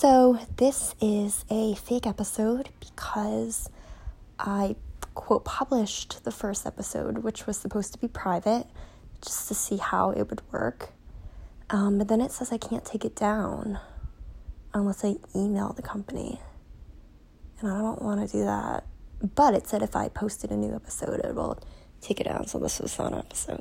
So this is a fake episode because I, quote, published the first episode, which was supposed to be private, just to see how it would work. But then it says I can't take it down unless I email the company. And I don't want to do that. But it said if I posted a new episode, it will take it down. So this was not an episode.